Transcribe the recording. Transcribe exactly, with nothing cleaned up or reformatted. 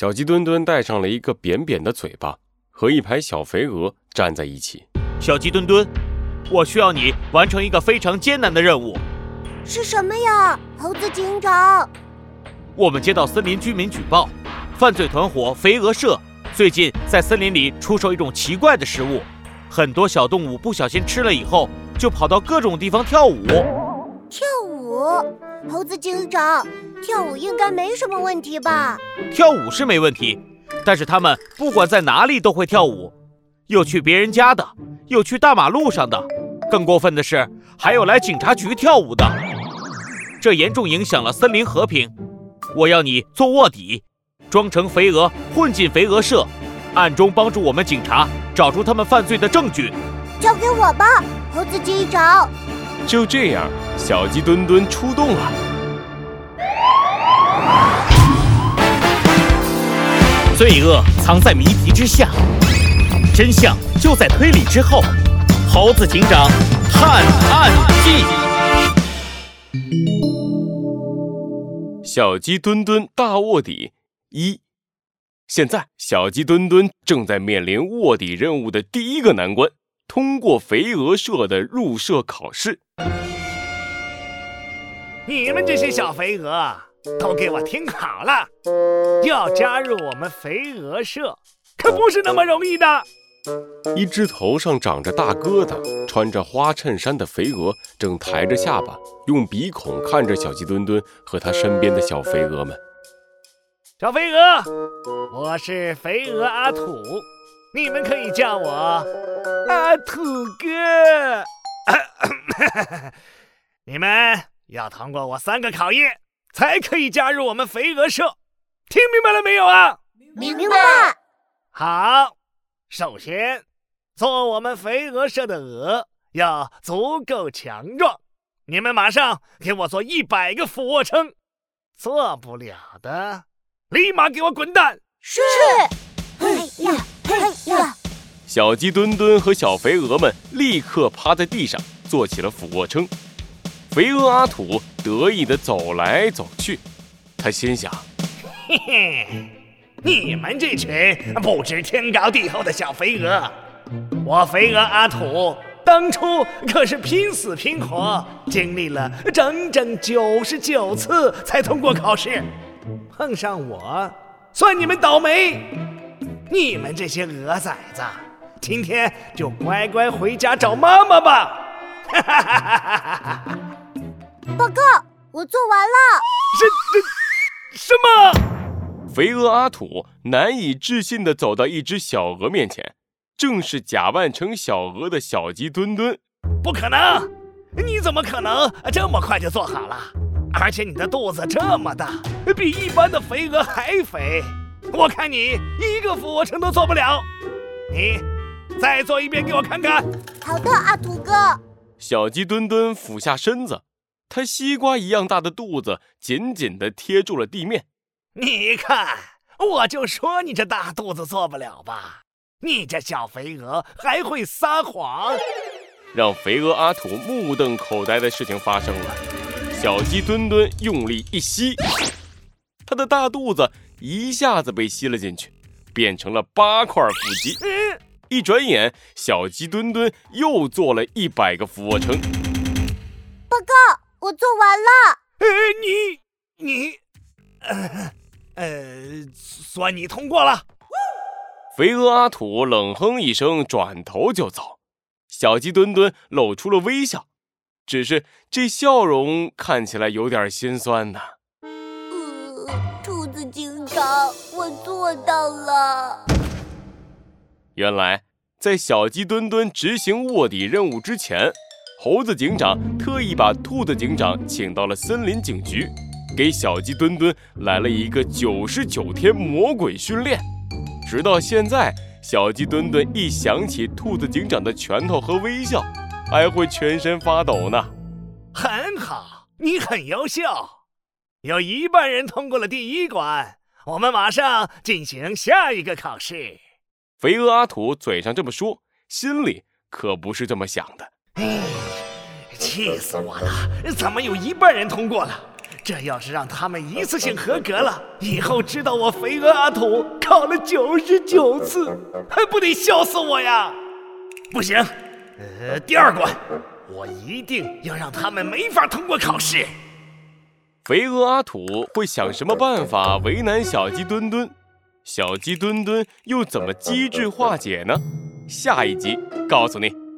小鸡墩墩带上了一个扁扁的嘴巴，和一排小肥鹅站在一起。小鸡墩墩，我需要你完成一个非常艰难的任务。是什么呀，猴子警长？我们接到森林居民举报，犯罪团伙肥鹅社最近在森林里出售一种奇怪的食物，很多小动物不小心吃了以后，就跑到各种地方跳舞。跳舞？猴子警长，跳舞应该没什么问题吧？跳舞是没问题，但是他们不管在哪里都会跳舞，有去别人家的，有去大马路上的，更过分的是，还有来警察局跳舞的。这严重影响了森林和平。我要你做卧底，装成肥鹅，混进肥鹅社，暗中帮助我们警察找出他们犯罪的证据。交给我吧，猴子警长。就这样，小鸡墩墩出动了。罪恶藏在谜题之下，真相就在推理之后。猴子警长探案记。小鸡墩墩大卧底一。现在，小鸡墩墩正在面临卧底任务的第一个难关。通过肥鹅社的入社考试。你们这些小肥鹅，都给我听好了，要加入我们肥鹅社可不是那么容易的。一只头上长着大疙瘩，穿着花衬衫的肥鹅正抬着下巴，用鼻孔看着小鸡墩墩和他身边的小肥鹅们。小肥鹅，我是肥鹅阿土，你们可以叫我阿土哥。你们要通过我三个考验，才可以加入我们肥鹅社，听明白了没有啊？明白。好，首先，做我们肥鹅社的鹅要足够强壮。你们马上给我做一百个俯卧撑，做不了的，立马给我滚蛋。是。哎呀！小鸡墩墩和小肥鹅们立刻趴在地上做起了俯卧撑。肥鹅阿土得意地走来走去，他心想：嘿嘿，你们这群不知天高地厚的小肥鹅，我肥鹅阿土当初可是拼死拼活，经历了整整九十九次才通过考试，碰上我，算你们倒霉。你们这些鹅崽子，今天就乖乖回家找妈妈吧！哈哈哈哈！报告，我做完了。是是，什么？肥鹅阿土难以置信地走到一只小鹅面前，正是假扮成小鹅的小鸡墩墩。不可能！你怎么可能这么快就做好了？而且你的肚子这么大，比一般的肥鹅还肥。我看你一个俯卧撑都做不了，你再做一遍给我看看。好的，阿土哥。小鸡墩墩俯下身子，他西瓜一样大的肚子紧紧地贴住了地面。你看，我就说你这大肚子做不了吧，你这小肥鹅还会撒谎。让肥鹅阿土目瞪口呆的事情发生了，小鸡墩墩用力一吸，他的大肚子一下子被吸了进去，变成了八块腹肌。一转眼，小鸡墩墩又做了一百个俯卧撑。报告，我做完了。呃、你你呃呃，算你通过了。肥鹅阿土冷哼一声，转头就走。小鸡墩墩露出了微笑，只是这笑容看起来有点心酸呢。警长，我做到了。原来，在小鸡墩墩执行卧底任务之前，猴子警长特意把兔子警长请到了森林警局，给小鸡墩墩来了一个九十九天魔鬼训练。直到现在，小鸡墩墩一想起兔子警长的拳头和微笑，还会全身发抖呢。很好，你很优秀。有一半人通过了第一关，我们马上进行下一个考试。肥鹅阿土嘴上这么说，心里可不是这么想的。哎，气死我了！怎么有一半人通过了？这要是让他们一次性合格了，以后知道我肥鹅阿土考了九十九次，还不得笑死我呀！不行，呃，第二关，我一定要让他们没法通过考试。肥鹅阿土会想什么办法为难小鸡墩墩？小鸡墩墩又怎么机智化解呢？下一集告诉你。